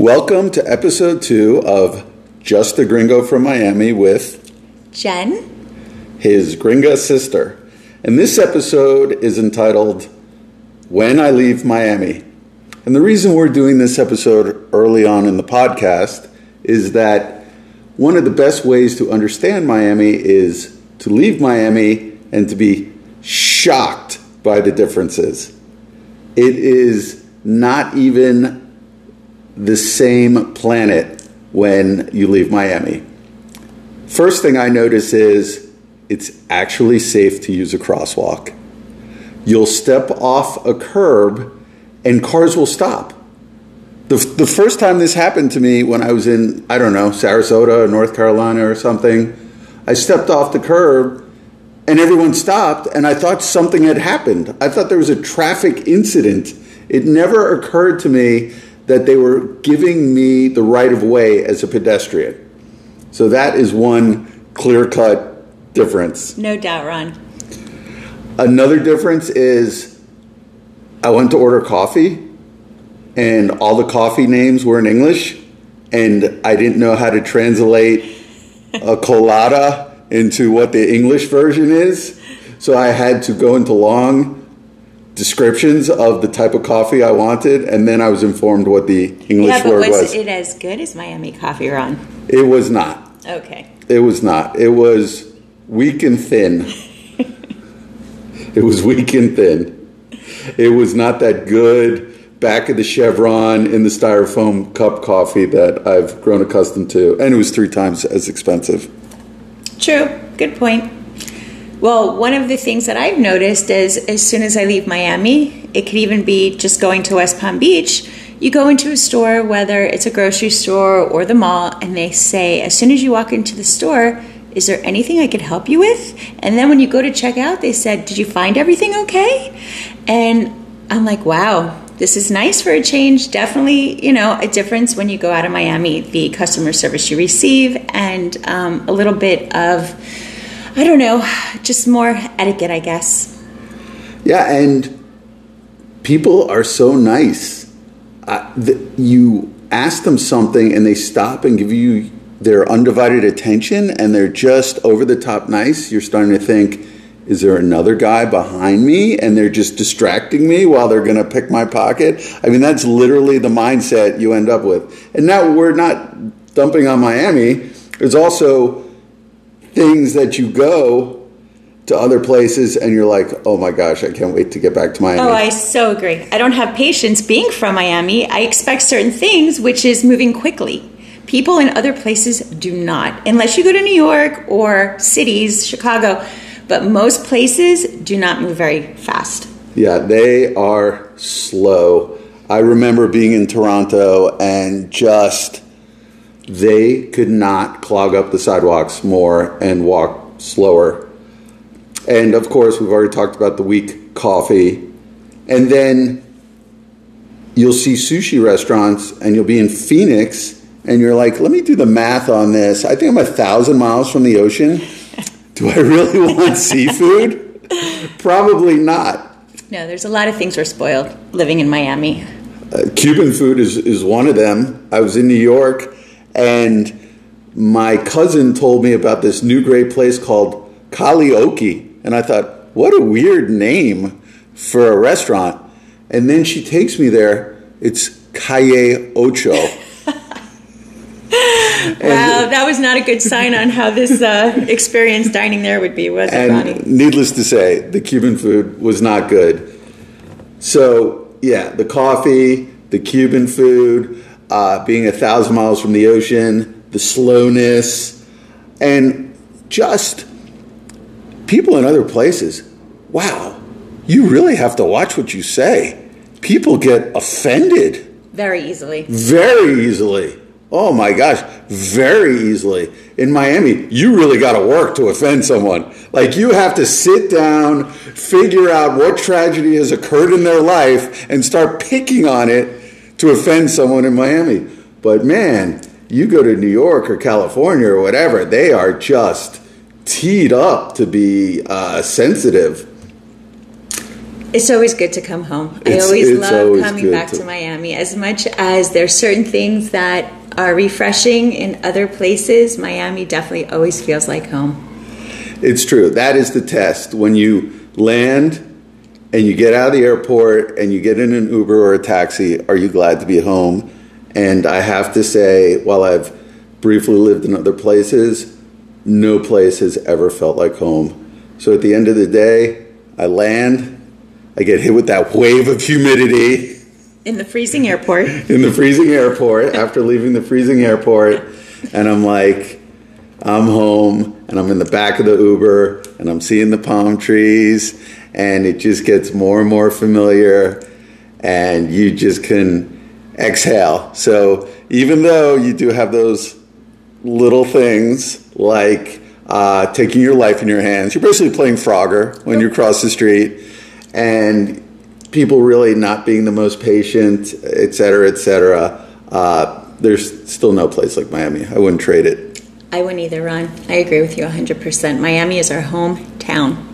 Welcome to episode 2 of Just a Gringo from Miami with Jen, his Gringa sister. And this episode is entitled When I Leave Miami. And the reason we're doing this episode early on in the podcast is that one of the best ways to understand Miami is to leave Miami and to be shocked by the differences. It is not even the same planet when you leave Miami. First thing I notice is it's actually safe to use a crosswalk. You'll step off a curb and cars will stop. The first time this happened to me when I was in, I don't know, Sarasota or North Carolina or something, I stepped off the curb and everyone stopped, and I thought something had happened. I thought there was a traffic incident. It never occurred to me that they were giving me the right of way as a pedestrian. So that is one clear-cut difference. No doubt, Ron. Another difference is I went to order coffee, and all the coffee names were in English, and I didn't know how to translate a colada into what the English version is. So I had to go into long descriptions of the type of coffee I wanted, and then I was informed what the English word was. Yeah, but was it as good as Miami coffee, Ron? It was not. Okay. It was not. It was weak and thin. It was weak and thin. It was not that good back of the chevron in the styrofoam cup coffee that I've grown accustomed to, and it was 3 times as expensive. True. Good point. Well, one of the things that I've noticed is as soon as I leave Miami, it could even be just going to West Palm Beach, you go into a store, whether it's a grocery store or the mall, and they say, as soon as you walk into the store, is there anything I could help you with? And then when you go to check out, they said, did you find everything okay? And I'm like, wow, this is nice for a change. Definitely, you know, a difference when you go out of Miami, the customer service you receive, and a little bit of, I don't know, just more etiquette, I guess. Yeah, and people are so nice. You ask them something and they stop and give you their undivided attention, and they're just over the top nice. You're starting to think, is there another guy behind me and they're just distracting me while they're going to pick my pocket? I mean, that's literally the mindset you end up with. And now we're not dumping on Miami. There's also things that you go to other places and you're like, oh my gosh, I can't wait to get back to Miami. Oh, I so agree. I don't have patience being from Miami. I expect certain things, which is moving quickly. People in other places do not. Unless you go to New York or cities, Chicago. But most places do not move very fast. Yeah, they are slow. I remember being in Toronto and just they could not clog up the sidewalks more and walk slower. And of course, we've already talked about the weak coffee. And then you'll see sushi restaurants and you'll be in Phoenix and you're like, let me do the math on this. I think I'm 1,000 miles from the ocean. Do I really want seafood? Probably not. No, there's a lot of things we're spoiled living in Miami. Cuban food is one of them. I was in New York, and my cousin told me about this new great place called Calle Ocho. And I thought, what a weird name for a restaurant. And then she takes me there. It's Calle Ocho. Wow, that was not a good sign on how this experience dining there would be, was it, Ronnie? Needless to say, the Cuban food was not good. So, yeah, the coffee, the Cuban food, being 1,000 miles from the ocean, the slowness, and just people in other places. Wow, you really have to watch what you say. People get offended. Very easily. Very easily. Oh my gosh, very easily. In Miami, you really got to work to offend someone. Like, you have to sit down, figure out what tragedy has occurred in their life, and start picking on it to offend someone in Miami. But man, you go to New York or California or whatever, they are just teed up to be sensitive. It's always good to come home. I always love coming back to Miami. As much as there's certain things that are refreshing in other places, Miami definitely always feels like home. It's true. That is the test. When you land and you get out of the airport and you get in an Uber or a taxi, are you glad to be home? And I have to say, while I've briefly lived in other places, no place has ever felt like home. So at the end of the day, I land, I get hit with that wave of humidity. In the freezing airport. In the freezing airport, after leaving the freezing airport. And I'm like, I'm home, and I'm in the back of the Uber, and I'm seeing the palm trees, and it just gets more and more familiar, and you just can exhale. So even though you do have those little things like taking your life in your hands, you're basically playing Frogger when you cross the street, and people really not being the most patient, et cetera, there's still no place like Miami. I wouldn't trade it. I wouldn't either, Ron. I agree with you 100%. Miami is our hometown.